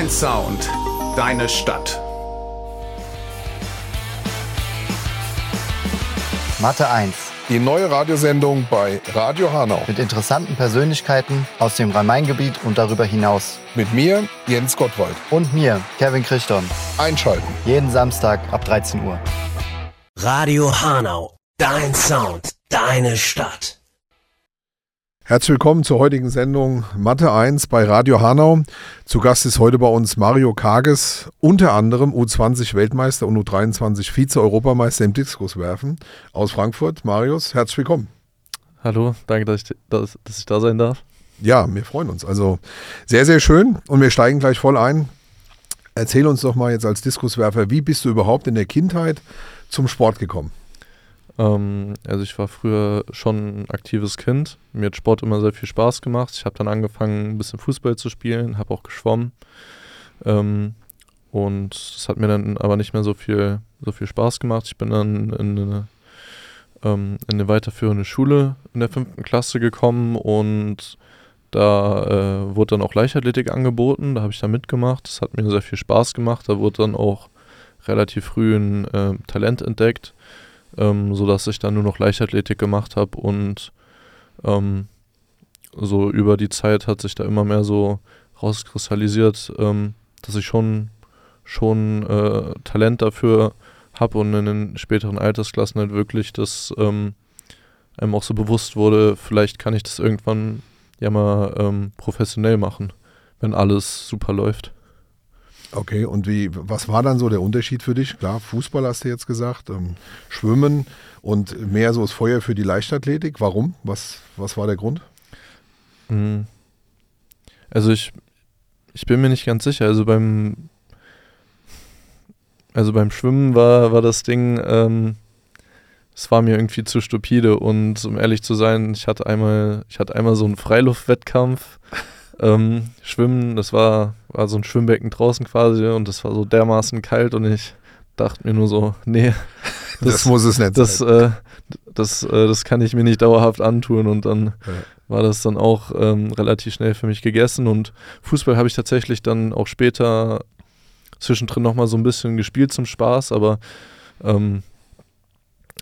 Dein Sound, deine Stadt. Matte 1. Die neue Radiosendung bei Radio Hanau. Mit interessanten Persönlichkeiten aus dem Rhein-Main-Gebiet und darüber hinaus. Mit mir, Jens Gottwald. Und mir, Kevin Christon. Einschalten. Jeden Samstag ab 13 Uhr. Radio Hanau. Dein Sound, deine Stadt. Herzlich willkommen zur heutigen Sendung Matte 1 bei Radio Hanau. Zu Gast ist heute bei uns Mario Karges, unter anderem U20-Weltmeister und U23 Vize-Europameister im Diskuswerfen aus Frankfurt. Marius, herzlich willkommen. Hallo, danke, dass ich da sein darf. Ja, wir freuen uns. Also sehr, sehr schön und wir steigen gleich voll ein. Erzähl uns doch mal jetzt als Diskuswerfer, wie bist du überhaupt in der Kindheit zum Sport gekommen? Also ich war früher schon ein aktives Kind, mir hat Sport immer sehr viel Spaß gemacht, ich habe dann angefangen ein bisschen Fußball zu spielen, habe auch geschwommen und das hat mir dann aber nicht mehr so viel Spaß gemacht. Ich bin dann in eine weiterführende Schule in der 5. Klasse gekommen und da wurde dann auch Leichtathletik angeboten, da habe ich dann mitgemacht, das hat mir sehr viel Spaß gemacht, da wurde dann auch relativ früh ein Talent entdeckt. Sodass ich dann nur noch Leichtathletik gemacht habe und so über die Zeit hat sich da immer mehr so rauskristallisiert, dass ich schon Talent dafür habe und in den späteren Altersklassen halt wirklich, dass einem auch so bewusst wurde, vielleicht kann ich das irgendwann ja mal professionell machen, wenn alles super läuft. Okay, und was war dann so der Unterschied für dich? Klar, Fußball hast du jetzt gesagt, Schwimmen und mehr so das Feuer für die Leichtathletik. Warum? Was war der Grund? Also ich bin mir nicht ganz sicher. Also beim Schwimmen war das Ding, es war mir irgendwie zu stupide. Und um ehrlich zu sein, ich hatte einmal so einen Freiluftwettkampf. Schwimmen, das war so ein Schwimmbecken draußen quasi und das war so dermaßen kalt und ich dachte mir nur so, nee, das muss es nicht sein. Das kann ich mir nicht dauerhaft antun und dann war das dann auch relativ schnell für mich gegessen und Fußball habe ich tatsächlich dann auch später zwischendrin nochmal so ein bisschen gespielt zum Spaß, aber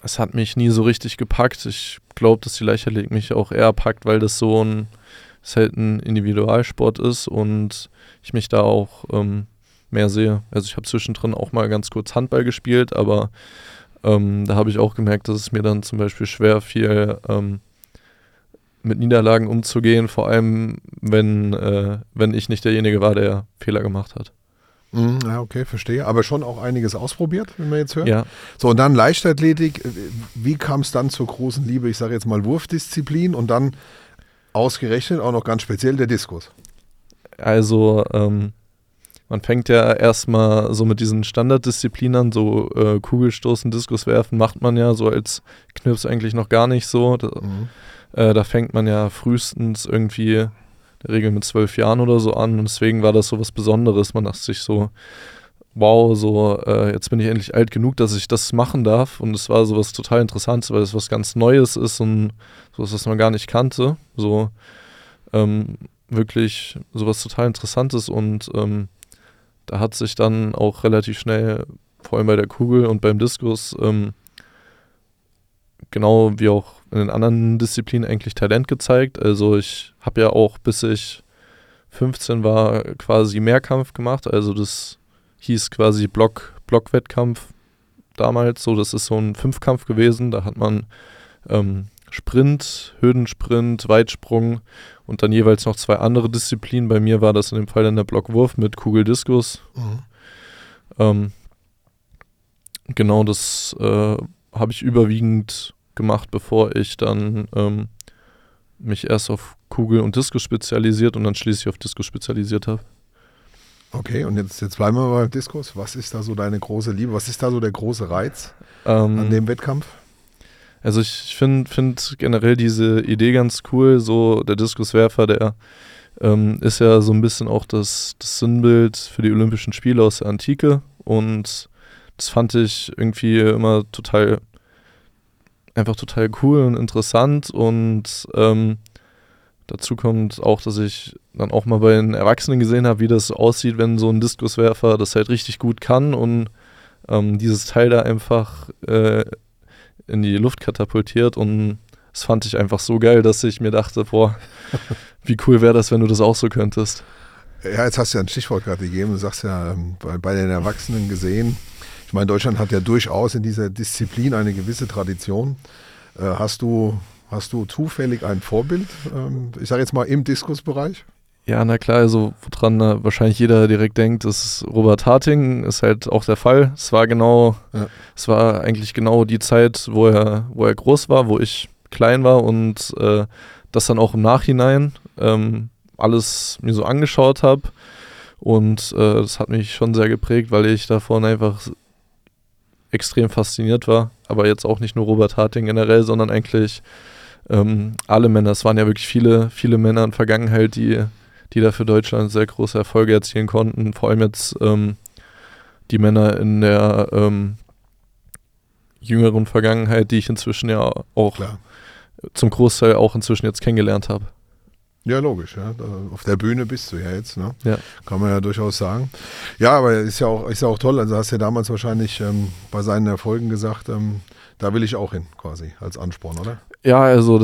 es hat mich nie so richtig gepackt. Ich glaube, dass die Leichtathletik mich auch eher packt, weil das so ein Individualsport ist und ich mich da auch mehr sehe. Also ich habe zwischendrin auch mal ganz kurz Handball gespielt, aber da habe ich auch gemerkt, dass es mir dann zum Beispiel schwer fiel, mit Niederlagen umzugehen, vor allem wenn ich nicht derjenige war, der Fehler gemacht hat. Ja, okay, verstehe. Aber schon auch einiges ausprobiert, wenn man jetzt hört. Ja. So, und dann Leichtathletik. Wie kam es dann zur großen Liebe? Ich sage jetzt mal Wurfdisziplin und dann ausgerechnet auch noch ganz speziell der Diskus. Also man fängt ja erstmal so mit diesen Standarddisziplinen, so Kugelstoßen, Diskuswerfen macht man ja so als Knirps eigentlich noch gar nicht so. Da fängt man ja frühestens irgendwie in der Regel mit 12 Jahren oder so an und deswegen war das so was Besonderes. Man dachte sich so, wow, so jetzt bin ich endlich alt genug, dass ich das machen darf und es war sowas total Interessantes, weil es was ganz Neues ist und sowas, was man gar nicht kannte, so wirklich sowas total Interessantes und da hat sich dann auch relativ schnell, vor allem bei der Kugel und beim Diskus, genau wie auch in den anderen Disziplinen eigentlich Talent gezeigt, also ich habe ja auch bis ich 15 war quasi Mehrkampf gemacht, also das hieß quasi Blockwettkampf damals, so das ist so ein Fünfkampf gewesen, da hat man Sprint, Hürdensprint, Weitsprung und dann jeweils noch 2 andere Disziplinen, bei mir war das in dem Fall dann der Blockwurf mit Kugeldiskus. Genau, das habe ich überwiegend gemacht, bevor ich dann mich erst auf Kugel und Diskus spezialisiert und dann schließlich auf Diskus spezialisiert habe. Okay, und jetzt bleiben wir beim Diskus. Was ist da so deine große Liebe? Was ist da so der große Reiz an dem Wettkampf? Also ich find generell diese Idee ganz cool. So der Diskuswerfer, der ist ja so ein bisschen auch das Sinnbild für die Olympischen Spiele aus der Antike. Und das fand ich irgendwie immer total cool und interessant. Und Dazu kommt auch, dass ich dann auch mal bei den Erwachsenen gesehen habe, wie das aussieht, wenn so ein Diskuswerfer das halt richtig gut kann und dieses Teil da einfach in die Luft katapultiert, und das fand ich einfach so geil, dass ich mir dachte, boah, wie cool wäre das, wenn du das auch so könntest. Ja, jetzt hast du ja ein Stichwort gerade gegeben, du sagst ja bei den Erwachsenen gesehen. Ich meine, Deutschland hat ja durchaus in dieser Disziplin eine gewisse Tradition. Hast du zufällig ein Vorbild, ich sage jetzt mal im Diskusbereich? Ja, na klar, also woran wahrscheinlich jeder direkt denkt, ist Robert Harting, ist halt auch der Fall. Es war eigentlich genau die Zeit, wo er groß war, wo ich klein war, und das dann auch im Nachhinein alles mir so angeschaut habe, und das hat mich schon sehr geprägt, weil ich davon einfach extrem fasziniert war. Aber jetzt auch nicht nur Robert Harting generell, sondern eigentlich alle Männer. Es waren ja wirklich viele, viele Männer in der Vergangenheit, die da für Deutschland sehr große Erfolge erzielen konnten. Vor allem jetzt die Männer in der jüngeren Vergangenheit, die ich inzwischen ja auch zum Großteil auch inzwischen jetzt kennengelernt habe. Ja, logisch. Ja. Auf der Bühne bist du ja jetzt, ne? Ja. Kann man ja durchaus sagen. Ja, aber ist ja auch toll. Also hast du ja damals wahrscheinlich bei seinen Erfolgen gesagt, da will ich auch hin, quasi, als Ansporn, oder? Ja, also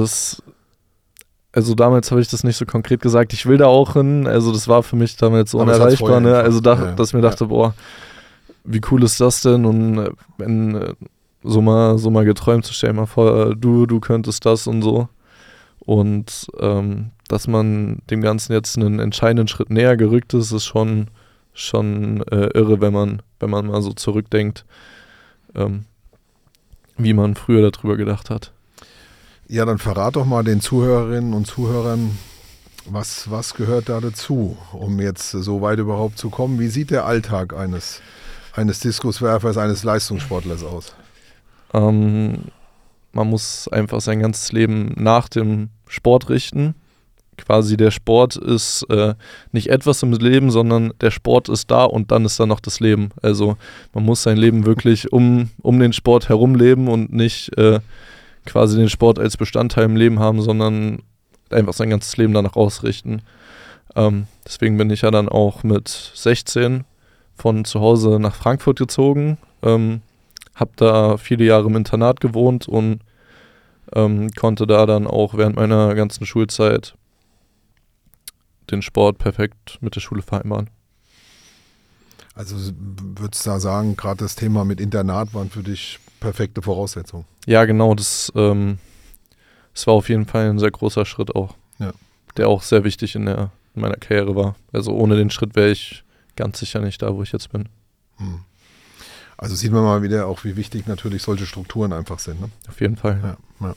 damals habe ich das nicht so konkret gesagt, ich will da auch hin, also das war für mich damals so unerreichbar, ne? Also dass ich mir dachte, boah, wie cool ist das denn, und wenn, so mal geträumt zu stellen, mal vor, du könntest das und so, und dass man dem Ganzen jetzt einen entscheidenden Schritt näher gerückt ist, ist schon irre, wenn man mal so zurückdenkt, wie man früher darüber gedacht hat. Ja, dann verrat doch mal den Zuhörerinnen und Zuhörern, was gehört da dazu, um jetzt so weit überhaupt zu kommen. Wie sieht der Alltag eines Diskuswerfers, eines Leistungssportlers aus? Man muss einfach sein ganzes Leben nach dem Sport richten. Quasi der Sport ist nicht etwas im Leben, sondern der Sport ist da, und dann ist da noch das Leben. Also man muss sein Leben wirklich um den Sport herum leben und nicht quasi den Sport als Bestandteil im Leben haben, sondern einfach sein ganzes Leben danach ausrichten. Deswegen bin ich ja dann auch mit 16 von zu Hause nach Frankfurt gezogen, habe da viele Jahre im Internat gewohnt und konnte da dann auch während meiner ganzen Schulzeit den Sport perfekt mit der Schule vereinbaren. Also würdest du da sagen, gerade das Thema mit Internat waren für dich perfekte Voraussetzungen? Ja, genau, das war auf jeden Fall ein sehr großer Schritt auch, ja, der auch sehr wichtig in meiner Karriere war. Also ohne den Schritt wäre ich ganz sicher nicht da, wo ich jetzt bin. Also sieht man mal wieder auch, wie wichtig natürlich solche Strukturen einfach sind, ne? Auf jeden Fall. Ja.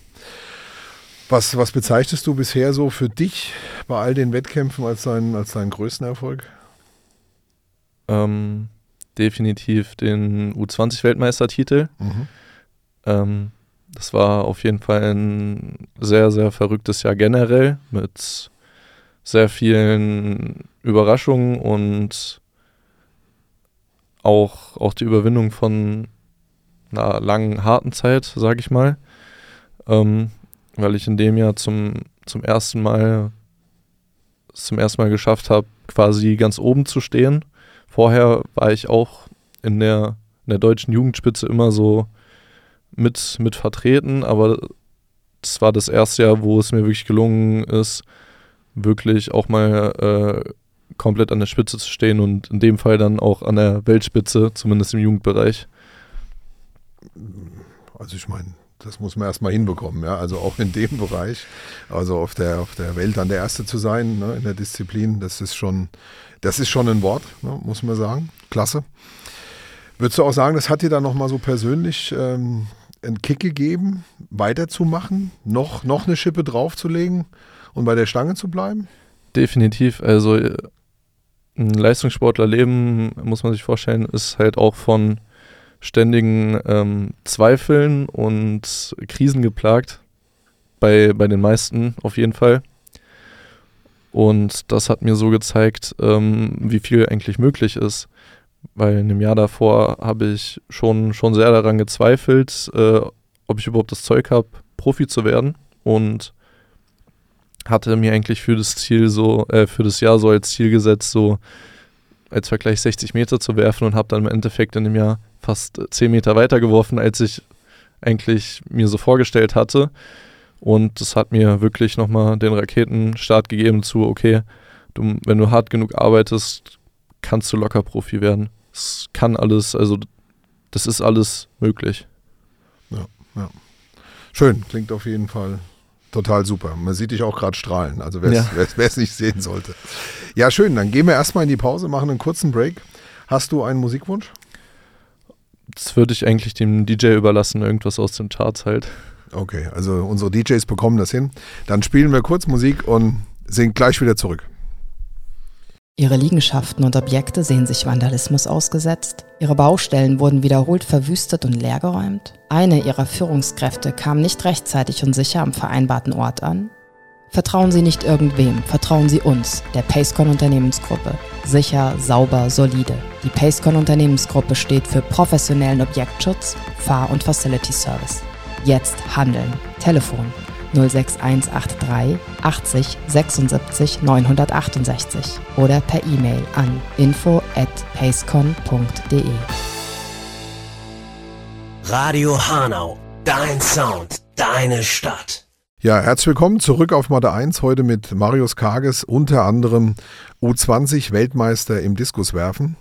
Was bezeichnest du bisher so für dich bei all den Wettkämpfen als deinen größten Erfolg? Definitiv den U20-Weltmeistertitel. Das war auf jeden Fall ein sehr, sehr verrücktes Jahr generell mit sehr vielen Überraschungen und auch die Überwindung von einer langen, harten Zeit, sage ich mal, weil ich in dem Jahr zum ersten Mal geschafft habe, quasi ganz oben zu stehen. Vorher war ich auch in der deutschen Jugendspitze immer so mit vertreten, aber es war das erste Jahr, wo es mir wirklich gelungen ist, wirklich auch mal komplett an der Spitze zu stehen, und in dem Fall dann auch an der Weltspitze, zumindest im Jugendbereich. Also ich meine, das muss man erstmal hinbekommen, ja, also auch in dem Bereich, also auf der Welt dann der Erste zu sein, ne, in der Disziplin, das ist schon ein Wort, ne, muss man sagen, klasse. Würdest du auch sagen, das hat dir dann nochmal so persönlich einen Kick gegeben, weiterzumachen, noch eine Schippe draufzulegen und bei der Stange zu bleiben? Definitiv, also ein Leistungssportlerleben, muss man sich vorstellen, ist halt auch von ständigen Zweifeln und Krisen geplagt, bei den meisten auf jeden Fall. Und das hat mir so gezeigt, wie viel eigentlich möglich ist, weil in dem Jahr davor habe ich schon sehr daran gezweifelt, ob ich überhaupt das Zeug habe, Profi zu werden, und hatte mir eigentlich für das Ziel so, für das Jahr so als Ziel gesetzt, so als Vergleich 60 Meter zu werfen, und habe dann im Endeffekt in dem Jahr fast 10 Meter weiter geworfen, als ich eigentlich mir so vorgestellt hatte. Und das hat mir wirklich nochmal den Raketenstart gegeben zu, okay, wenn du hart genug arbeitest, kannst du locker Profi werden. Es kann alles, also das ist alles möglich. Ja, ja. Schön, klingt auf jeden Fall total super. Man sieht dich auch gerade strahlen, also wer es nicht sehen sollte. Ja, schön, dann gehen wir erstmal in die Pause, machen einen kurzen Break. Hast du einen Musikwunsch? Das würde ich eigentlich dem DJ überlassen, irgendwas aus den Charts halt. Okay, also unsere DJs bekommen das hin. Dann spielen wir kurz Musik und sind gleich wieder zurück. Ihre Liegenschaften und Objekte sehen sich Vandalismus ausgesetzt. Ihre Baustellen wurden wiederholt verwüstet und leergeräumt. Eine ihrer Führungskräfte kam nicht rechtzeitig und sicher am vereinbarten Ort an. Vertrauen Sie nicht irgendwem, vertrauen Sie uns, der PaceCon Unternehmensgruppe. Sicher, sauber, solide. Die PaceCon Unternehmensgruppe steht für professionellen Objektschutz, Fahr- und Facility Service. Jetzt handeln. Telefon 06183 80 76 968 oder per E-Mail an info@pacecon.de. Radio Hanau, dein Sound, deine Stadt. Ja, herzlich willkommen zurück auf Matte 1, heute mit Mario Karges, unter anderem U20-Weltmeister im Diskuswerfen.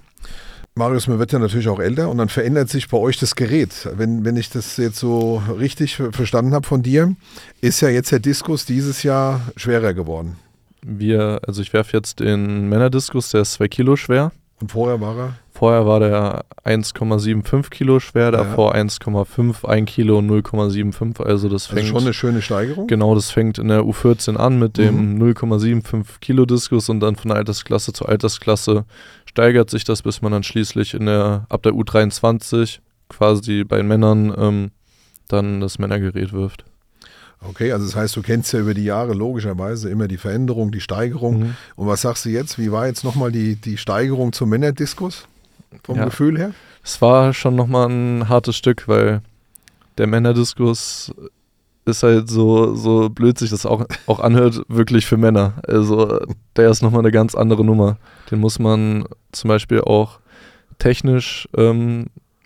Marius, man wird ja natürlich auch älter und dann verändert sich bei euch das Gerät. Wenn ich das jetzt so richtig verstanden habe von dir, ist ja jetzt der Diskus dieses Jahr schwerer geworden. Also ich werfe jetzt den Männerdiskus, der ist 2 Kilo schwer. Und vorher war er? Vorher war der 1,75 Kilo schwer, davor 1,5, 1 Kilo und 0,75. Also das fängt schon eine schöne Steigerung? Genau, das fängt in der U14 an mit dem 0,75 Kilo Diskus und dann von Altersklasse zu Altersklasse steigert sich das, bis man dann schließlich ab der U23 quasi bei Männern dann das Männergerät wirft. Okay, also das heißt, du kennst ja über die Jahre logischerweise immer die Veränderung, die Steigerung. Und was sagst du jetzt? Wie war jetzt nochmal die Steigerung zum Männerdiskus vom Gefühl her? Es war schon nochmal ein hartes Stück, weil der Männerdiskus ist halt so blöd sich das auch anhört, wirklich für Männer. Also der ist nochmal eine ganz andere Nummer. Den muss man zum Beispiel auch technisch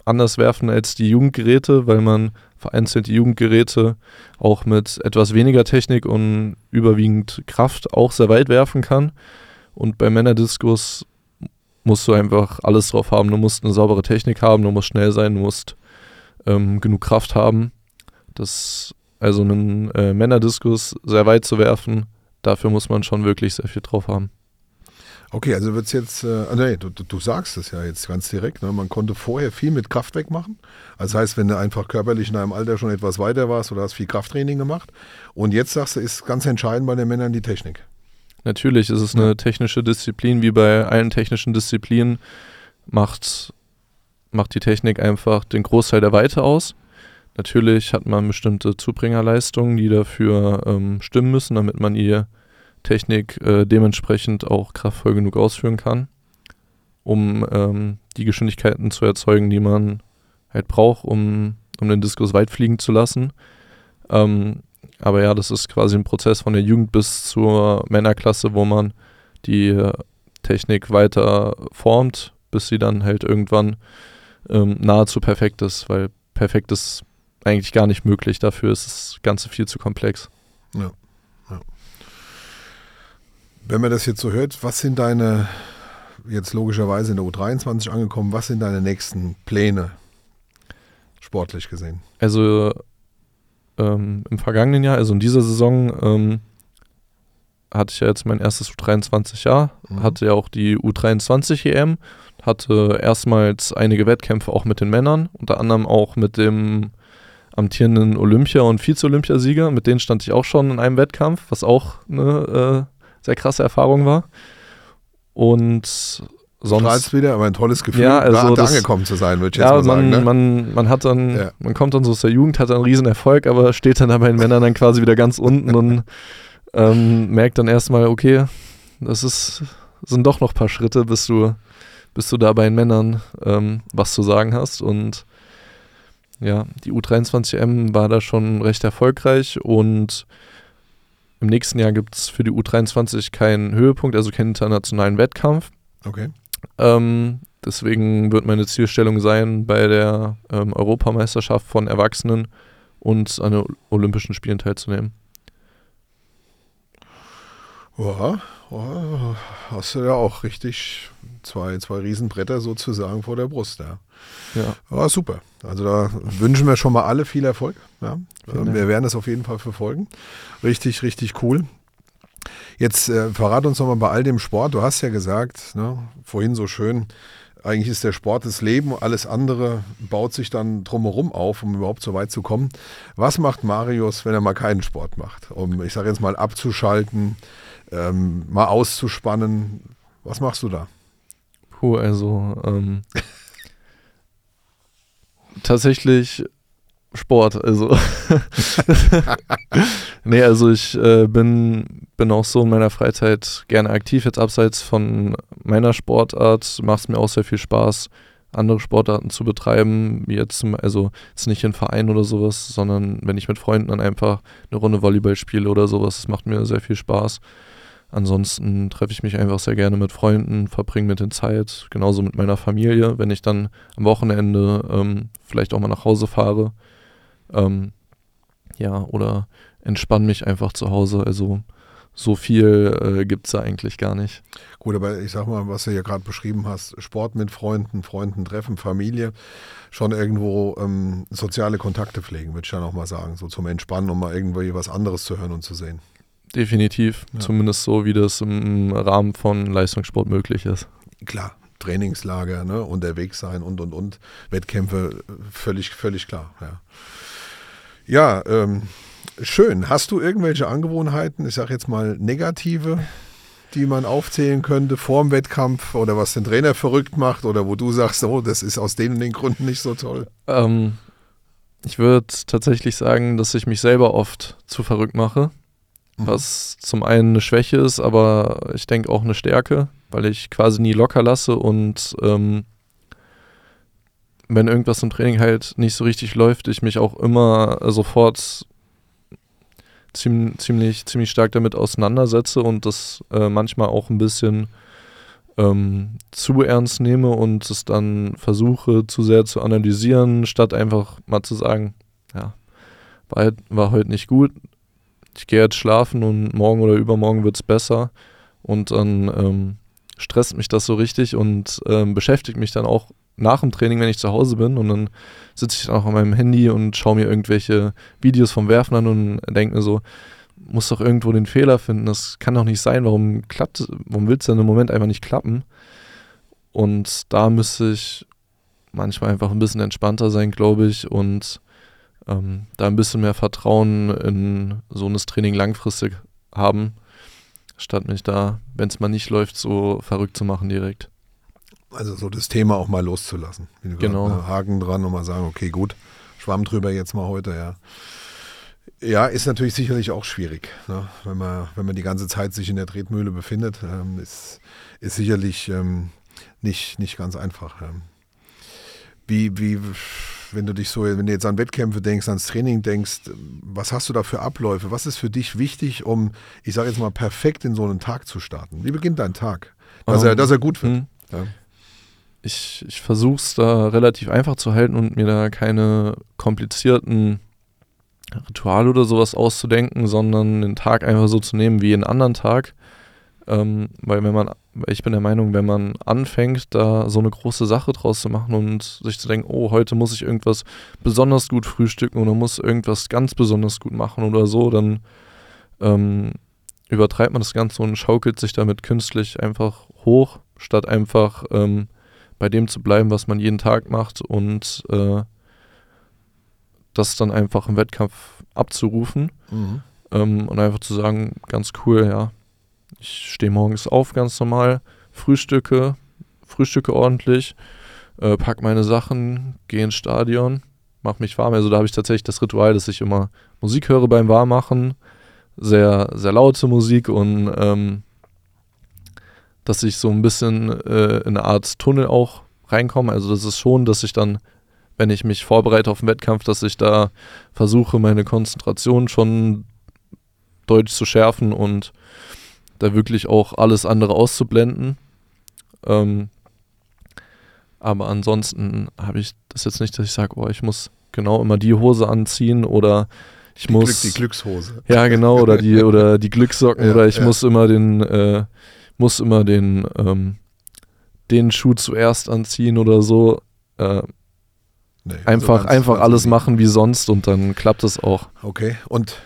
anders werfen als die Jugendgeräte, weil man vereinzelt die Jugendgeräte auch mit etwas weniger Technik und überwiegend Kraft auch sehr weit werfen kann. Und bei Männerdiskus musst du einfach alles drauf haben. Du musst eine saubere Technik haben, du musst schnell sein, du musst genug Kraft haben. Also einen Männerdiskus sehr weit zu werfen, dafür muss man schon wirklich sehr viel drauf haben. Okay, also wird es jetzt, du sagst es ja jetzt ganz direkt, ne? Man konnte vorher viel mit Kraft wegmachen. Also das heißt, wenn du einfach körperlich in deinem Alter schon etwas weiter warst oder hast viel Krafttraining gemacht und jetzt sagst du, ist ganz entscheidend bei den Männern die Technik. Natürlich ist es eine technische Disziplin, wie bei allen technischen Disziplinen macht die Technik einfach den Großteil der Weite aus. Natürlich hat man bestimmte Zubringerleistungen, die dafür stimmen müssen, damit man die Technik dementsprechend auch kraftvoll genug ausführen kann, um die Geschwindigkeiten zu erzeugen, die man halt braucht, um den Diskus weit fliegen zu lassen. Aber ja, das ist quasi ein Prozess von der Jugend bis zur Männerklasse, wo man die Technik weiter formt, bis sie dann halt irgendwann nahezu perfekt ist, weil perfekt ist eigentlich gar nicht möglich. Dafür ist das Ganze viel zu komplex. Ja, ja. Wenn man das jetzt so hört, was sind deine, jetzt logischerweise in der U23 angekommen, was sind deine nächsten Pläne, sportlich gesehen? Also im vergangenen Jahr, also in dieser Saison, hatte ich ja jetzt mein erstes U23-Jahr, hatte ja auch die U23-EM, hatte erstmals einige Wettkämpfe auch mit den Männern, unter anderem auch mit dem amtierenden Olympia- und Vize-Olympiasieger. Mit denen stand ich auch schon in einem Wettkampf, was auch eine sehr krasse Erfahrung war. Und sonst... Strahlst wieder, aber ein tolles Gefühl, ja, also da angekommen zu sein, würde ich jetzt mal sagen. Ne? Man hat dann, man kommt dann so aus der Jugend, hat dann einen riesen Erfolg, aber steht dann bei den Männern dann quasi wieder ganz unten und merkt dann erstmal, okay, das sind doch noch ein paar Schritte, bis du da bei den Männern was zu sagen hast. Und ja, die U23M war da schon recht erfolgreich und Im nächsten Jahr gibt es für die U23 keinen Höhepunkt, also keinen internationalen Wettkampf. Okay. Deswegen wird meine Zielstellung sein, bei der Europameisterschaft von Erwachsenen und an den Olympischen Spielen teilzunehmen. Ja, hast du ja auch richtig zwei Riesenbretter sozusagen vor der Brust. Ja. Ja. Ja, super. Also da wünschen wir schon mal alle viel Erfolg. Ja. Wir werden das auf jeden Fall verfolgen. Richtig, richtig cool. Jetzt verrat uns nochmal bei all dem Sport. Du hast ja gesagt, ne, vorhin so schön, eigentlich ist der Sport das Leben, alles andere baut sich dann drumherum auf, um überhaupt so weit zu kommen. Was macht Marius, wenn er mal keinen Sport macht? Um, ich sage jetzt mal, abzuschalten, mal auszuspannen. Was machst du da? Puh, also tatsächlich Sport, also. Nee, also ich bin auch so in meiner Freizeit gerne aktiv, jetzt abseits von meiner Sportart. Macht es mir auch sehr viel Spaß, andere Sportarten zu betreiben. Jetzt nicht in Vereinen oder sowas, sondern wenn ich mit Freunden dann einfach eine Runde Volleyball spiele oder sowas, das macht mir sehr viel Spaß. Ansonsten treffe ich mich einfach sehr gerne mit Freunden, verbringe mit den Zeit, genauso mit meiner Familie, wenn ich dann am Wochenende vielleicht auch mal nach Hause fahre. Ja, oder entspanne mich einfach zu Hause. Also so viel gibt es da eigentlich gar nicht. Gut, aber ich sag mal, was du ja gerade beschrieben hast, Sport mit Freunden treffen, Familie, schon irgendwo soziale Kontakte pflegen, würde ich dann auch mal sagen, so zum Entspannen, um mal irgendwie was anderes zu hören und zu sehen. Definitiv, ja. Zumindest so, wie das im Rahmen von Leistungssport möglich ist. Klar, Trainingslager, ne? Unterwegs sein und, Wettkämpfe, völlig klar, ja. Ja, schön. Hast du irgendwelche Angewohnheiten, ich sage jetzt mal negative, die man aufzählen könnte vor dem Wettkampf oder was den Trainer verrückt macht oder wo du sagst, oh, das ist aus den Gründen nicht so toll? Ich würde tatsächlich sagen, dass ich mich selber oft zu verrückt mache, was zum einen eine Schwäche ist, aber ich denke auch eine Stärke, weil ich quasi nie locker lasse und wenn irgendwas im Training halt nicht so richtig läuft, ich mich auch immer sofort ziemlich stark damit auseinandersetze und das manchmal auch ein bisschen zu ernst nehme und es dann versuche, zu sehr zu analysieren, statt einfach mal zu sagen, ja, war heute nicht gut, ich gehe jetzt schlafen und morgen oder übermorgen wird es besser. Und dann stresst mich das so richtig und beschäftigt mich dann auch nach dem Training, wenn ich zu Hause bin, und dann sitze ich dann auch an meinem Handy und schaue mir irgendwelche Videos vom Werfen an und denke mir so, muss doch irgendwo den Fehler finden, das kann doch nicht sein, warum will es denn im Moment einfach nicht klappen? Und da müsste ich manchmal einfach ein bisschen entspannter sein, glaube ich, und da ein bisschen mehr Vertrauen in so ein Training langfristig haben, statt mich da, wenn es mal nicht läuft, so verrückt zu machen direkt. Also so das Thema auch mal loszulassen. Genau. Haken dran und mal sagen, okay, gut, Schwamm drüber jetzt mal heute, ja. Ja, ist natürlich sicherlich auch schwierig, ne? Wenn man die ganze Zeit sich in der Tretmühle befindet, ist sicherlich nicht ganz einfach. Wie, wenn du jetzt an Wettkämpfe denkst, ans Training denkst, was hast du da für Abläufe? Was ist für dich wichtig, um, ich sage jetzt mal, perfekt in so einen Tag zu starten? Wie beginnt dein Tag? Dass er gut wird. Ja. Ich versuche es da relativ einfach zu halten und mir da keine komplizierten Rituale oder sowas auszudenken, sondern den Tag einfach so zu nehmen wie jeden anderen Tag. Ich bin der Meinung, wenn man anfängt, da so eine große Sache draus zu machen und sich zu denken, oh, heute muss ich irgendwas besonders gut frühstücken oder muss irgendwas ganz besonders gut machen oder so, dann übertreibt man das Ganze und schaukelt sich damit künstlich einfach hoch, statt einfach bei dem zu bleiben, was man jeden Tag macht und das dann einfach im Wettkampf abzurufen und einfach zu sagen, ganz cool, ja, ich stehe morgens auf ganz normal, frühstücke ordentlich, pack meine Sachen, gehe ins Stadion, mach mich warm. Also da habe ich tatsächlich das Ritual, dass ich immer Musik höre beim Warmmachen, sehr, sehr laute Musik und dass ich so ein bisschen in eine Art Tunnel auch reinkomme. Also das ist schon, dass ich dann, wenn ich mich vorbereite auf den Wettkampf, dass ich da versuche, meine Konzentration schon Deutsch zu schärfen und da wirklich auch alles andere auszublenden. Aber ansonsten habe ich das jetzt nicht, dass ich sage, oh, ich muss genau immer die Hose anziehen oder ich muss... die Glückshose. Ja, genau, oder die Glückssocken ja, oder ich muss immer den Schuh zuerst anziehen oder so. Nee, einfach alles machen wie sonst und dann klappt es auch. Okay, und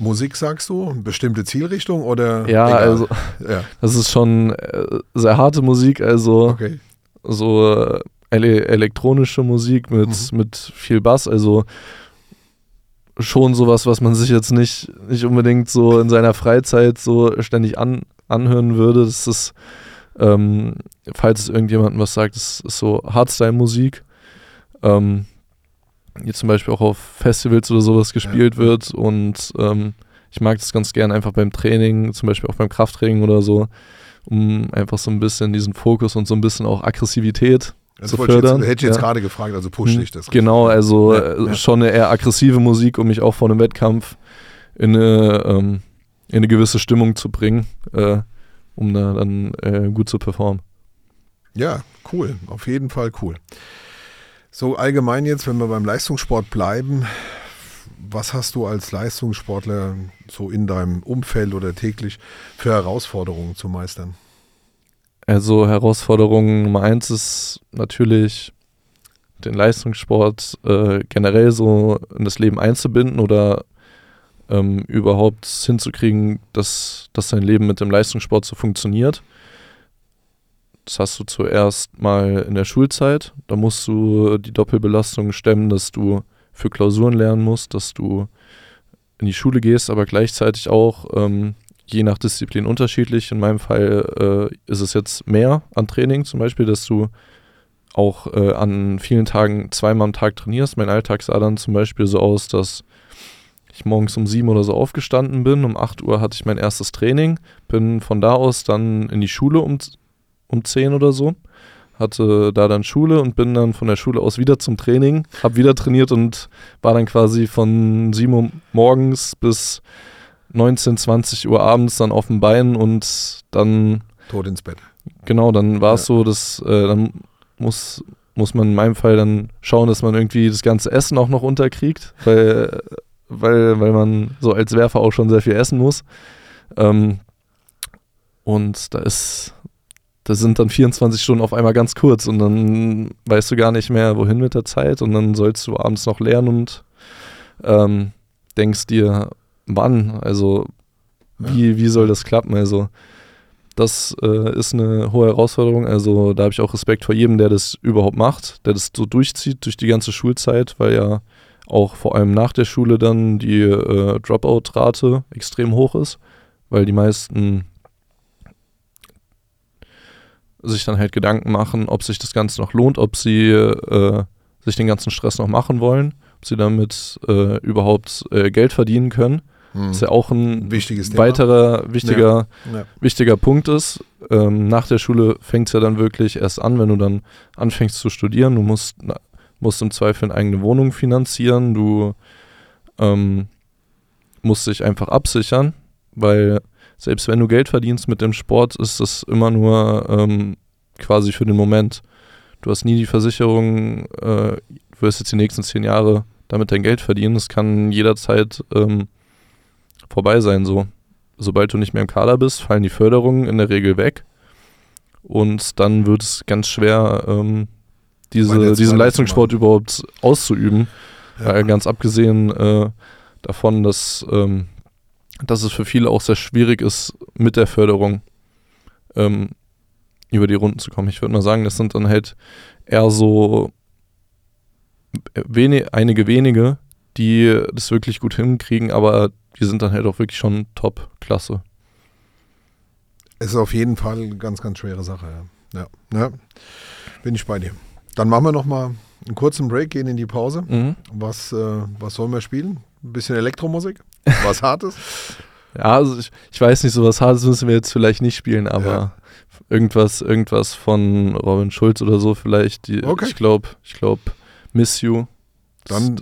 Musik sagst du? Bestimmte Zielrichtung oder? Ja, egal? Also ja. Das ist schon sehr harte Musik, also okay. So elektronische Musik mit viel Bass, also schon sowas, was man sich jetzt nicht unbedingt so in seiner Freizeit so ständig anhören würde. Das ist, falls es irgendjemandem was sagt, das ist so Hardstyle-Musik. Hier zum Beispiel auch auf Festivals oder sowas gespielt wird und ich mag das ganz gern einfach beim Training, zum Beispiel auch beim Krafttraining oder so, um einfach so ein bisschen diesen Fokus und so ein bisschen auch Aggressivität zu fördern. Hätte ich jetzt gerade gefragt, also pushe ich das. Genau, also schon eine eher aggressive Musik, um mich auch vor einem Wettkampf in eine gewisse Stimmung zu bringen, um da dann gut zu performen. Ja, cool, auf jeden Fall cool. So allgemein jetzt, wenn wir beim Leistungssport bleiben, was hast du als Leistungssportler so in deinem Umfeld oder täglich für Herausforderungen zu meistern? Also Herausforderung Nummer 1 ist natürlich, den Leistungssport generell so in das Leben einzubinden oder überhaupt hinzukriegen, dass dein Leben mit dem Leistungssport so funktioniert. Das hast du zuerst mal in der Schulzeit. Da musst du die Doppelbelastung stemmen, dass du für Klausuren lernen musst, dass du in die Schule gehst, aber gleichzeitig auch je nach Disziplin unterschiedlich. In meinem Fall ist es jetzt mehr an Training zum Beispiel, dass du auch an vielen Tagen zweimal am Tag trainierst. Mein Alltag sah dann zum Beispiel so aus, dass ich morgens um 7 oder so aufgestanden bin. Um 8 Uhr hatte ich mein erstes Training, bin von da aus dann in die Schule um 10 oder so, hatte da dann Schule und bin dann von der Schule aus wieder zum Training, habe wieder trainiert und war dann quasi von 7 Uhr morgens bis 19, 20 Uhr abends dann auf dem Bein und dann... tot ins Bett. Genau, dann war es so, dass dann muss man in meinem Fall dann schauen, dass man irgendwie das ganze Essen auch noch unterkriegt, weil man so als Werfer auch schon sehr viel essen muss. Und das sind dann 24 Stunden auf einmal ganz kurz und dann weißt du gar nicht mehr, wohin mit der Zeit und dann sollst du abends noch lernen und denkst dir, wann, also wie soll das klappen? Also das ist eine hohe Herausforderung, also da habe ich auch Respekt vor jedem, der das überhaupt macht, der das so durchzieht durch die ganze Schulzeit, weil ja auch vor allem nach der Schule dann die Dropout-Rate extrem hoch ist, weil die meisten sich dann halt Gedanken machen, ob sich das Ganze noch lohnt, ob sie sich den ganzen Stress noch machen wollen, ob sie damit überhaupt Geld verdienen können. Das ist ja auch ein weiterer wichtiger Punkt ist. Nach der Schule fängt es ja dann wirklich erst an, wenn du dann anfängst zu studieren. Du musst im Zweifel eine eigene Wohnung finanzieren. Du musst dich einfach absichern, weil... selbst wenn du Geld verdienst mit dem Sport, ist das immer nur quasi für den Moment. Du hast nie die Versicherung, du wirst jetzt die nächsten 10 Jahre damit dein Geld verdienen. Das kann jederzeit vorbei sein. So. Sobald du nicht mehr im Kader bist, fallen die Förderungen in der Regel weg. Und dann wird es ganz schwer, diesen Leistungssport überhaupt auszuüben. Ja. Ganz abgesehen davon, dass es für viele auch sehr schwierig ist, mit der Förderung über die Runden zu kommen. Ich würde mal sagen, das sind dann halt eher so einige wenige, die das wirklich gut hinkriegen, aber die sind dann halt auch wirklich schon Top-Klasse. Es ist auf jeden Fall eine ganz, ganz schwere Sache. Ja. Bin ich bei dir. Dann machen wir nochmal einen kurzen Break, gehen in die Pause. Was sollen wir spielen? Ein bisschen Elektromusik? Was Hartes? Ja, also ich weiß nicht, so was Hartes müssen wir jetzt vielleicht nicht spielen, aber irgendwas von Robin Schulz oder so vielleicht. Ich glaube, Miss You. Dann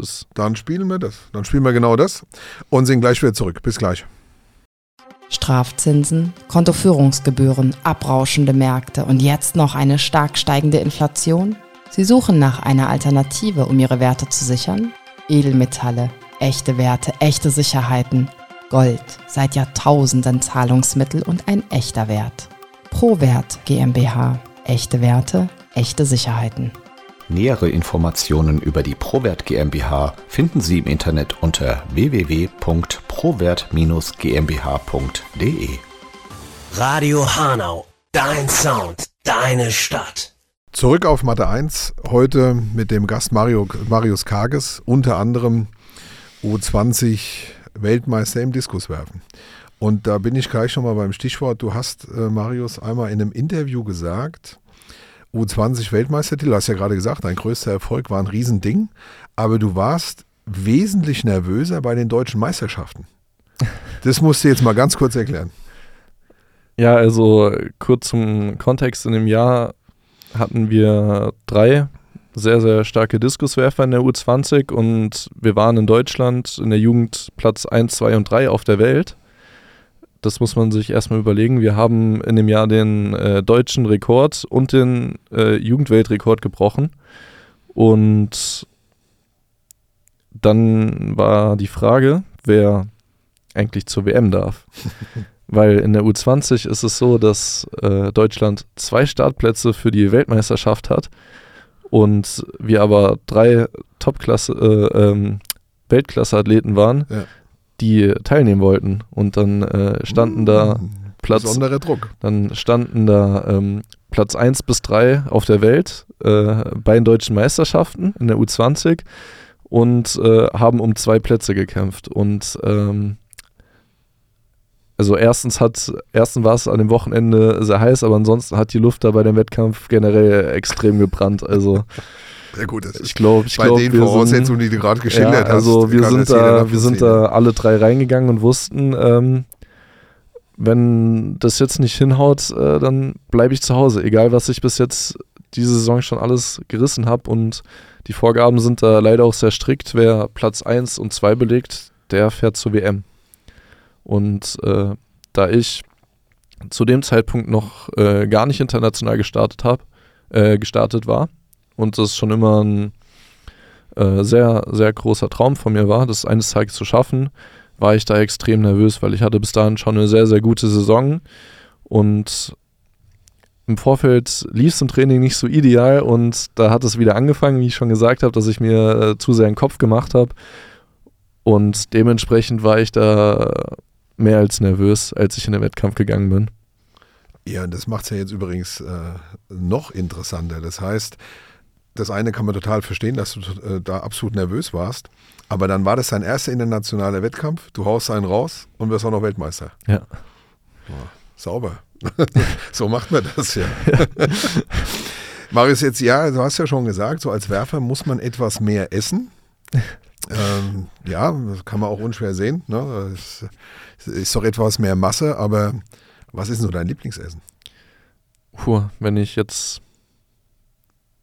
spielen wir das. Dann spielen wir genau das und sind gleich wieder zurück. Bis gleich. Strafzinsen, Kontoführungsgebühren, abrauschende Märkte und jetzt noch eine stark steigende Inflation? Sie suchen nach einer Alternative, um ihre Werte zu sichern? Edelmetalle, echte Werte, echte Sicherheiten, Gold, seit Jahrtausenden Zahlungsmittel und ein echter Wert. ProWert GmbH, echte Werte, echte Sicherheiten. Nähere Informationen über die ProWert GmbH finden Sie im Internet unter www.prowert-gmbh.de. Radio Hanau, dein Sound, deine Stadt. Zurück auf Matte 1, heute mit dem Gast Marius Karges, unter anderem U20 Weltmeister im Diskuswerfen. Und da bin ich gleich schon mal beim Stichwort. Du hast, Marius, einmal in einem Interview gesagt, U20-Weltmeistertitel, du hast ja gerade gesagt, dein größter Erfolg war ein Riesending, aber du warst wesentlich nervöser bei den deutschen Meisterschaften. Das musst du jetzt mal ganz kurz erklären. Ja, also kurz zum Kontext: In dem Jahr hatten wir 3 sehr, sehr starke Diskuswerfer in der U20 und wir waren in Deutschland in der Jugend Platz 1, 2 und 3 auf der Welt. Das muss man sich erstmal überlegen. Wir haben in dem Jahr den deutschen Rekord und den Jugendweltrekord gebrochen. Und dann war die Frage, wer eigentlich zur WM darf. Weil in der U20 ist es so, dass Deutschland 2 Startplätze für die Weltmeisterschaft hat und wir aber 3 Weltklasse-Athleten waren, ja, die teilnehmen wollten, und dann standen da Platz 1 bis 3 auf der Welt bei den deutschen Meisterschaften in der U20 und haben um 2 Plätze gekämpft. Und also erstens war es an dem Wochenende sehr heiß, aber ansonsten hat die Luft da bei dem Wettkampf generell extrem gebrannt, also ja gut, das ich glaube, bei den Voraussetzungen, die du gerade geschildert hast. Also wir sind da alle 3 reingegangen und wussten, wenn das jetzt nicht hinhaut, dann bleibe ich zu Hause. Egal, was ich bis jetzt diese Saison schon alles gerissen habe, und die Vorgaben sind da leider auch sehr strikt. Wer Platz 1 und 2 belegt, der fährt zur WM. Und da ich zu dem Zeitpunkt noch gar nicht international gestartet war, und das schon immer ein sehr, sehr großer Traum von mir war, das eines Tages zu schaffen, war ich da extrem nervös, weil ich hatte bis dahin schon eine sehr, sehr gute Saison. Und im Vorfeld lief es im Training nicht so ideal und da hat es wieder angefangen, wie ich schon gesagt habe, dass ich mir zu sehr einen Kopf gemacht habe. Und dementsprechend war ich da mehr als nervös, als ich in den Wettkampf gegangen bin. Ja, und das macht es ja jetzt übrigens noch interessanter. Das heißt, das eine kann man total verstehen, dass du da absolut nervös warst, aber dann war das dein erster internationaler Wettkampf, du haust einen raus und wirst auch noch Weltmeister. Ja. Oh, sauber. So macht man das ja. Marius, jetzt ja, du hast ja schon gesagt, so als Werfer muss man etwas mehr essen. Ja, das kann man auch unschwer sehen. Ne? Das ist doch etwas mehr Masse, aber was ist denn so dein Lieblingsessen? Puh, wenn ich jetzt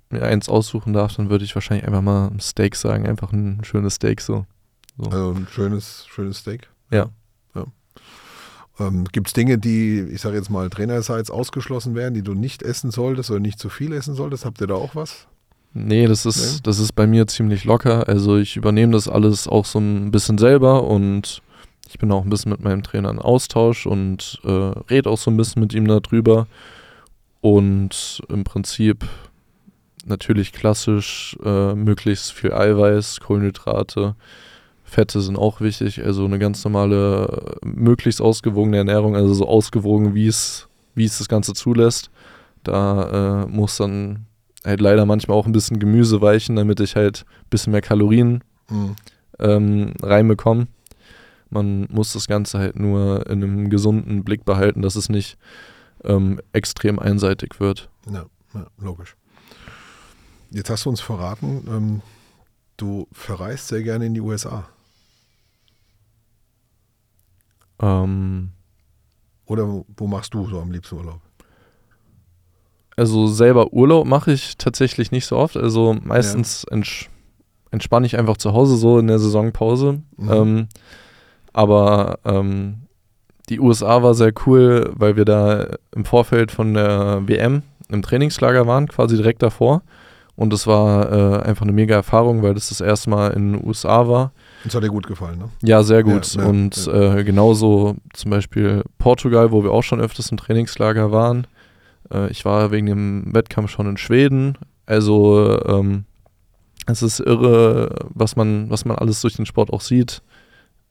mir eins aussuchen darf, dann würde ich wahrscheinlich einfach mal ein Steak sagen. Einfach ein schönes Steak so. Also ein schönes Steak? Ja. Gibt es Dinge, die, ich sage jetzt mal, trainerseits ausgeschlossen werden, die du nicht essen solltest oder nicht zu viel essen solltest? Habt ihr da auch was? Nee, das ist bei mir ziemlich locker. Also ich übernehme das alles auch so ein bisschen selber und ich bin auch ein bisschen mit meinem Trainer in Austausch und rede auch so ein bisschen mit ihm darüber. Und im Prinzip natürlich klassisch, möglichst viel Eiweiß, Kohlenhydrate, Fette sind auch wichtig, also eine ganz normale, möglichst ausgewogene Ernährung, also so ausgewogen, wie es das Ganze zulässt. Da muss dann halt leider manchmal auch ein bisschen Gemüse weichen, damit ich halt ein bisschen mehr Kalorien reinbekomme. Man muss das Ganze halt nur in einem gesunden Blick behalten, dass es nicht extrem einseitig wird. Ja, logisch. Jetzt hast du uns verraten, du verreist sehr gerne in die USA. Oder wo machst du so am liebsten Urlaub? Also selber Urlaub mache ich tatsächlich nicht so oft. Also meistens entspanne ich einfach zu Hause so in der Saisonpause. Aber Die USA war sehr cool, weil wir da im Vorfeld von der WM im Trainingslager waren, quasi direkt davor. Und das war einfach eine mega Erfahrung, weil das erste Mal in den USA war. Das hat dir gut gefallen, ne? Ja, sehr gut. Ja, und ja. Genauso zum Beispiel Portugal, wo wir auch schon öfters im Trainingslager waren. Ich war wegen dem Wettkampf schon in Schweden. Also es ist irre, was man alles durch den Sport auch sieht,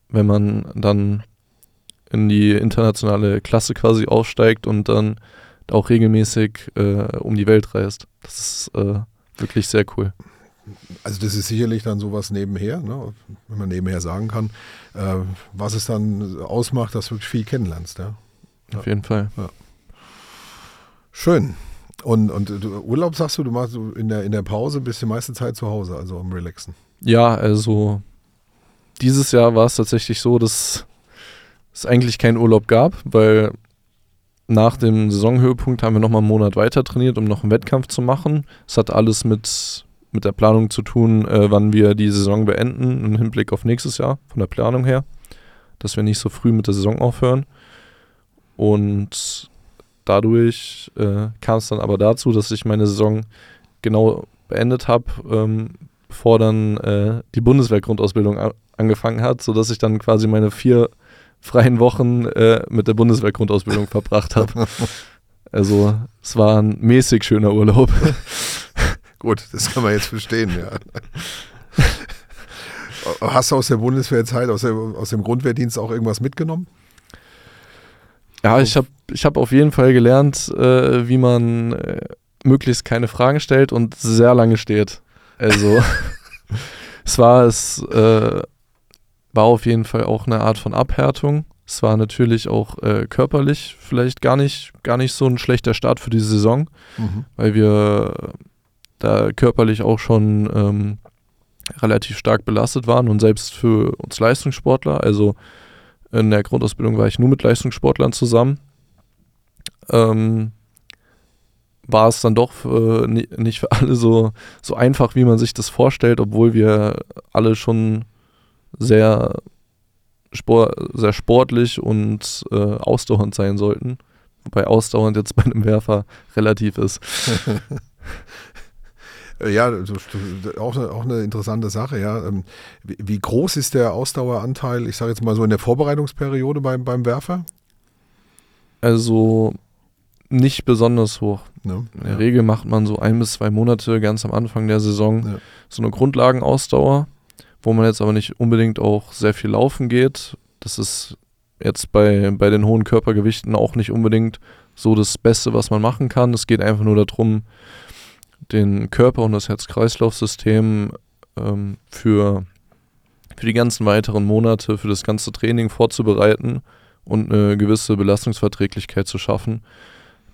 wenn man dann in die internationale Klasse quasi aufsteigt und dann auch regelmäßig um die Welt reist. Das ist wirklich sehr cool. Also das ist sicherlich dann sowas nebenher, ne? Wenn man nebenher sagen kann, was es dann ausmacht, dass du viel kennenlernst. Ja? Auf jeden Fall. Ja. Schön. Und Urlaub, sagst du, du machst in der Pause, bist die meiste Zeit zu Hause, also am Relaxen? Ja, also dieses Jahr war es tatsächlich so, dass es eigentlich keinen Urlaub gab, weil nach dem Saisonhöhepunkt haben wir nochmal einen Monat weiter trainiert, um noch einen Wettkampf zu machen. Es hat alles mit der Planung zu tun, wann wir die Saison beenden, im Hinblick auf nächstes Jahr, von der Planung her, dass wir nicht so früh mit der Saison aufhören. Und dadurch kam es dann aber dazu, dass ich meine Saison genau beendet habe, bevor dann die Bundeswehrgrundausbildung angefangen hat, sodass ich dann quasi meine 4 freien Wochen mit der Bundeswehrgrundausbildung verbracht habe. Also es war ein mäßig schöner Urlaub. Gut, das kann man jetzt verstehen, ja. Hast du aus der Bundeswehrzeit, aus dem Grundwehrdienst auch irgendwas mitgenommen? Ja, ich hab auf jeden Fall gelernt, wie man möglichst keine Fragen stellt und sehr lange steht. Also es war auf jeden Fall auch eine Art von Abhärtung. Es war natürlich auch körperlich vielleicht gar nicht so ein schlechter Start für die Saison, weil wir da körperlich auch schon relativ stark belastet waren und selbst für uns Leistungssportler, also in der Grundausbildung war ich nur mit Leistungssportlern zusammen, war es dann doch nicht für alle so einfach, wie man sich das vorstellt, obwohl wir alle schon sehr sportlich und ausdauernd sein sollten, wobei ausdauernd jetzt bei einem Werfer relativ ist. Ja, auch eine interessante Sache, ja. Wie groß ist der Ausdaueranteil, ich sage jetzt mal so in der Vorbereitungsperiode beim Werfer? Also nicht besonders hoch. Ja. In der Regel macht man so 1 bis 2 Monate ganz am Anfang der Saison so eine Grundlagenausdauer, wo man jetzt aber nicht unbedingt auch sehr viel laufen geht. Das ist jetzt bei den hohen Körpergewichten auch nicht unbedingt so das Beste, was man machen kann. Es geht einfach nur darum, den Körper und das Herz-Kreislauf-System für die ganzen weiteren Monate, für das ganze Training vorzubereiten und eine gewisse Belastungsverträglichkeit zu schaffen,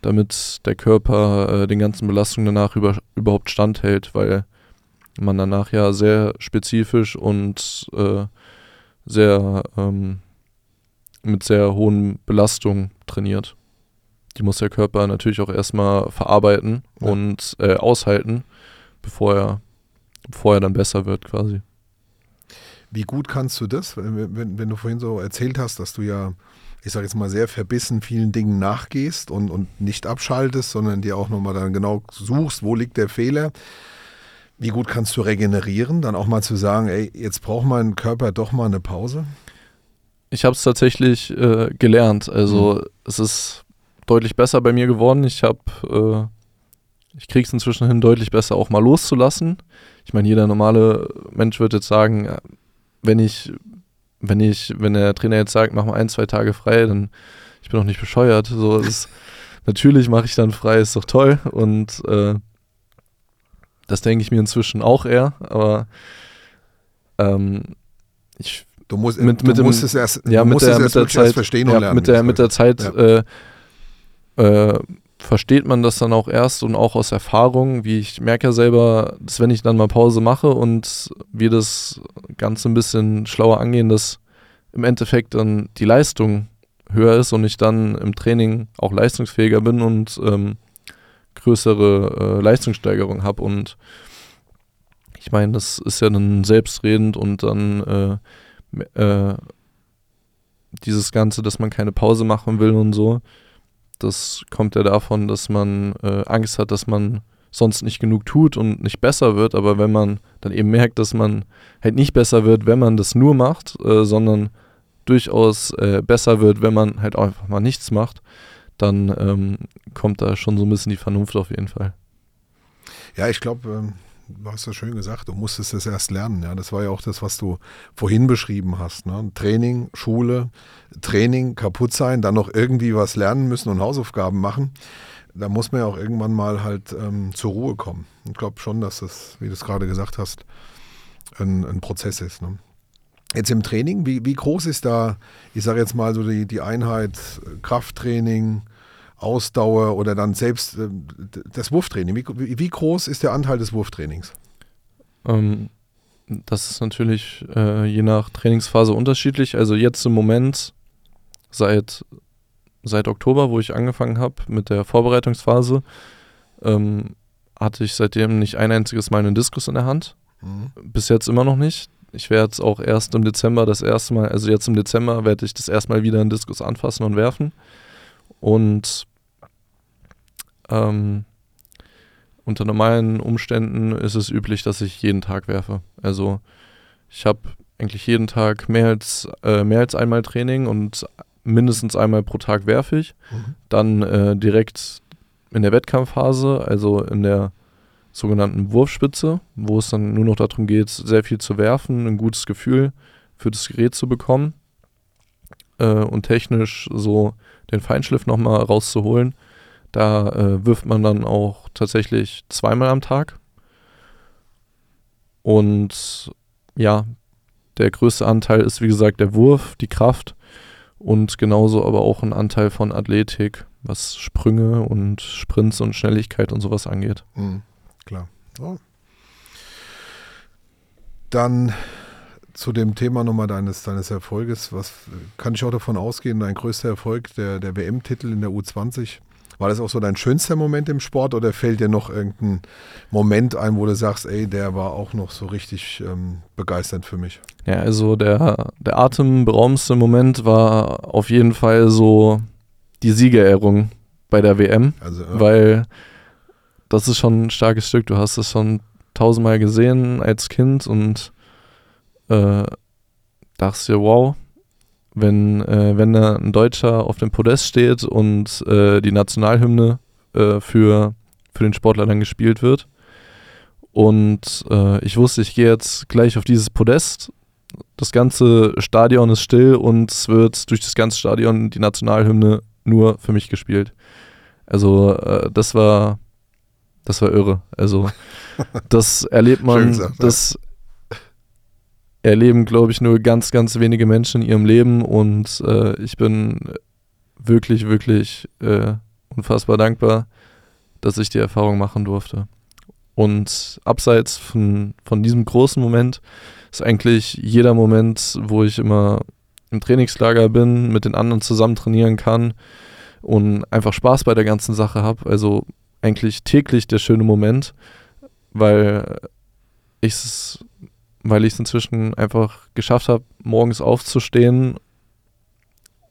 damit der Körper den ganzen Belastungen danach überhaupt standhält, weil man danach ja sehr spezifisch und mit sehr hohen Belastungen trainiert. Die muss der Körper natürlich auch erstmal verarbeiten und aushalten, bevor er dann besser wird quasi. Wie gut kannst du das, wenn du vorhin so erzählt hast, dass du ja, ich sage jetzt mal, sehr verbissen vielen Dingen nachgehst und nicht abschaltest, sondern dir auch nochmal dann genau suchst, wo liegt der Fehler. Wie gut kannst du regenerieren, dann auch mal zu sagen, ey, jetzt braucht mein Körper doch mal eine Pause? Ich habe es tatsächlich gelernt, also es ist deutlich besser bei mir geworden. Ich kriege es inzwischen hin, deutlich besser auch mal loszulassen. Ich meine, jeder normale Mensch würde jetzt sagen, wenn der Trainer jetzt sagt, mach mal 1, 2 Tage frei, dann ich bin doch nicht bescheuert. So ist, natürlich mache ich dann frei, ist doch toll. Und das denke ich mir inzwischen auch eher. Aber du musst es erst verstehen und lernen. Mit der Zeit. Versteht man das dann auch erst und auch aus Erfahrung, wie ich merke ja selber, dass wenn ich dann mal Pause mache und wir das Ganze ein bisschen schlauer angehen, dass im Endeffekt dann die Leistung höher ist und ich dann im Training auch leistungsfähiger bin und größere Leistungssteigerung habe. Und ich meine, das ist ja dann selbstredend und dann dieses Ganze, dass man keine Pause machen will und so, das kommt ja davon, dass man Angst hat, dass man sonst nicht genug tut und nicht besser wird. Aber wenn man dann eben merkt, dass man halt nicht besser wird, wenn man das nur macht, sondern durchaus besser wird, wenn man halt auch einfach mal nichts macht, dann kommt da schon so ein bisschen die Vernunft auf jeden Fall. Ja, ich glaube, du hast das schön gesagt, du musstest das erst lernen. Ja? Das war ja auch das, was du vorhin beschrieben hast. Ne? Training, Schule, Training, kaputt sein, dann noch irgendwie was lernen müssen und Hausaufgaben machen. Da muss man ja auch irgendwann mal halt zur Ruhe kommen. Ich glaube schon, dass das, wie du es gerade gesagt hast, ein Prozess ist. Ne? Jetzt im Training, wie groß ist da, ich sage jetzt mal so die Einheit Krafttraining, Ausdauer oder dann selbst das Wurftraining? Wie groß ist der Anteil des Wurftrainings? Das ist natürlich je nach Trainingsphase unterschiedlich. Also jetzt im Moment seit Oktober, wo ich angefangen habe mit der Vorbereitungsphase, hatte ich seitdem nicht ein einziges Mal einen Diskus in der Hand. Mhm. Bis jetzt immer noch nicht. Ich werde jetzt auch erst im Dezember werde ich das erste Mal wieder einen Diskus anfassen und werfen. Und unter normalen Umständen ist es üblich, dass ich jeden Tag werfe. Also ich habe eigentlich jeden Tag mehr als einmal Training und mindestens einmal pro Tag werfe ich. Mhm. Dann direkt in der Wettkampfphase, also in der sogenannten Wurfspitze, wo es dann nur noch darum geht, sehr viel zu werfen, ein gutes Gefühl für das Gerät zu bekommen und technisch so den Feinschliff nochmal rauszuholen. Da wirft man dann auch tatsächlich zweimal am Tag. Und ja, der größte Anteil ist, wie gesagt, der Wurf, die Kraft und genauso aber auch ein Anteil von Athletik, was Sprünge und Sprints und Schnelligkeit und sowas angeht. Mhm. Klar. So. Dann zu dem Thema nochmal deines Erfolges. Was kann ich auch davon ausgehen? Dein größter Erfolg, der WM-Titel in der U20. War das auch so dein schönster Moment im Sport oder fällt dir noch irgendein Moment ein, wo du sagst, ey, der war auch noch so richtig begeisternd für mich? Ja, also der atemberaubendste Moment war auf jeden Fall so die Siegerehrung bei der WM, also, weil das ist schon ein starkes Stück. Du hast es schon 1000-mal gesehen als Kind und dachtest dir, wow, wenn da ein Deutscher auf dem Podest steht und die Nationalhymne für den Sportler dann gespielt wird. Und ich wusste, ich gehe jetzt gleich auf dieses Podest. Das ganze Stadion ist still und es wird durch das ganze Stadion die Nationalhymne nur für mich gespielt. Also das war irre. Also das erlebt man, gesagt, das erleben, glaube ich, nur ganz, ganz wenige Menschen in ihrem Leben und ich bin wirklich, wirklich unfassbar dankbar, dass ich die Erfahrung machen durfte. Und abseits von diesem großen Moment ist eigentlich jeder Moment, wo ich immer im Trainingslager bin, mit den anderen zusammen trainieren kann und einfach Spaß bei der ganzen Sache habe, also eigentlich täglich der schöne Moment, weil ich es inzwischen einfach geschafft habe, morgens aufzustehen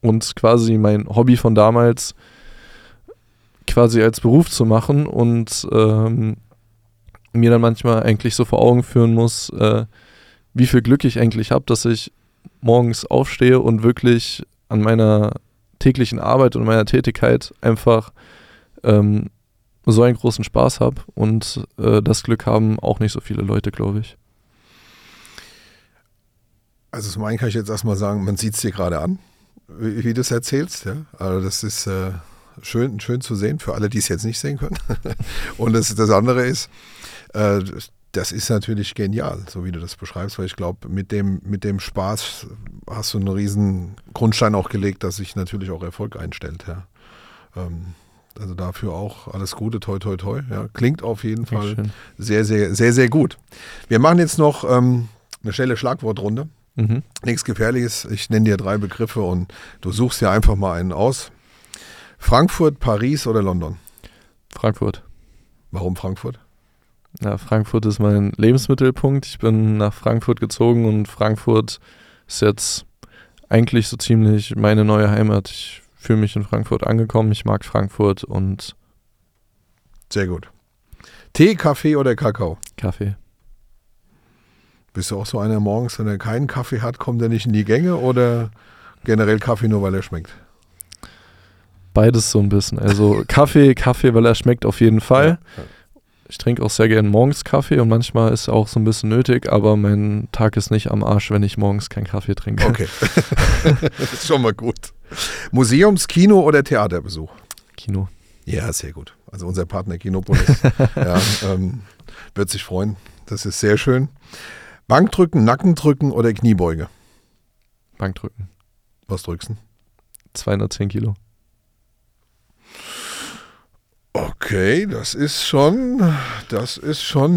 und quasi mein Hobby von damals quasi als Beruf zu machen und mir dann manchmal eigentlich so vor Augen führen muss, wie viel Glück ich eigentlich habe, dass ich morgens aufstehe und wirklich an meiner täglichen Arbeit und meiner Tätigkeit einfach so einen großen Spaß habe und das Glück haben auch nicht so viele Leute, glaube ich. Also zum einen kann ich jetzt erstmal sagen, man sieht es dir gerade an, wie du es erzählst. Ja? Also das ist schön zu sehen, für alle, die es jetzt nicht sehen können. Und das andere ist, das ist natürlich genial, so wie du das beschreibst, weil ich glaube, mit dem Spaß hast du einen riesen Grundstein auch gelegt, dass sich natürlich auch Erfolg einstellt. Ja? Also dafür auch alles Gute, toi, toi, toi. Ja, klingt auf jeden Fall sehr, sehr, sehr, sehr gut. Wir machen jetzt noch eine schnelle Schlagwortrunde. Mhm. Nichts Gefährliches. Ich nenne dir 3 Begriffe und du suchst dir einfach mal einen aus. Frankfurt, Paris oder London? Frankfurt. Warum Frankfurt? Ja, Frankfurt ist mein Lebensmittelpunkt. Ich bin nach Frankfurt gezogen und Frankfurt ist jetzt eigentlich so ziemlich meine neue Heimat. Ich fühle mich in Frankfurt angekommen. Ich mag Frankfurt und... Sehr gut. Tee, Kaffee oder Kakao? Kaffee. Bist du auch so einer morgens, wenn er keinen Kaffee hat, kommt er nicht in die Gänge oder generell Kaffee nur, weil er schmeckt? Beides so ein bisschen. Also Kaffee, weil er schmeckt auf jeden Fall. Ja. Ich trinke auch sehr gerne morgens Kaffee und manchmal ist auch so ein bisschen nötig, aber mein Tag ist nicht am Arsch, wenn ich morgens keinen Kaffee trinke. Okay, das ist schon mal gut. Museums-, Kino- oder Theaterbesuch? Kino. Ja, sehr gut. Also unser Partner Kinopolis wird sich freuen. Das ist sehr schön. Bankdrücken, Nackendrücken oder Kniebeuge? Bankdrücken. Was drückst du? 210 Kilo. Okay, das ist schon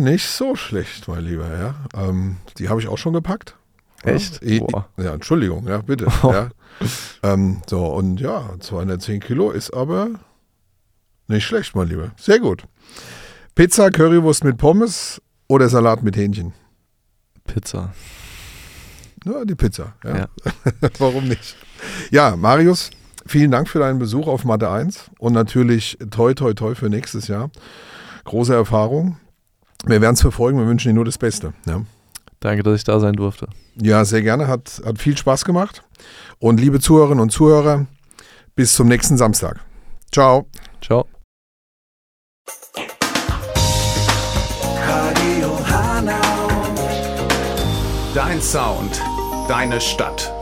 nicht so schlecht, mein lieber Herr. Ja. Die habe ich auch schon gepackt. Echt? Ja, Entschuldigung, ja, bitte. Oh. Ja. So, und ja, 210 Kilo ist aber nicht schlecht, mein Lieber. Sehr gut. Pizza, Currywurst mit Pommes oder Salat mit Hähnchen? Pizza. Ja, die Pizza. Ja. Ja. Warum nicht? Ja, Marius, vielen Dank für deinen Besuch auf Matte 1 und natürlich toi, toi, toi für nächstes Jahr. Große Erfahrung. Wir werden es verfolgen, wir wünschen dir nur das Beste. Ja. Danke, dass ich da sein durfte. Ja, sehr gerne, hat viel Spaß gemacht. Und liebe Zuhörerinnen und Zuhörer, bis zum nächsten Samstag. Ciao. Ciao. Radio Hanau. Dein Sound, deine Stadt.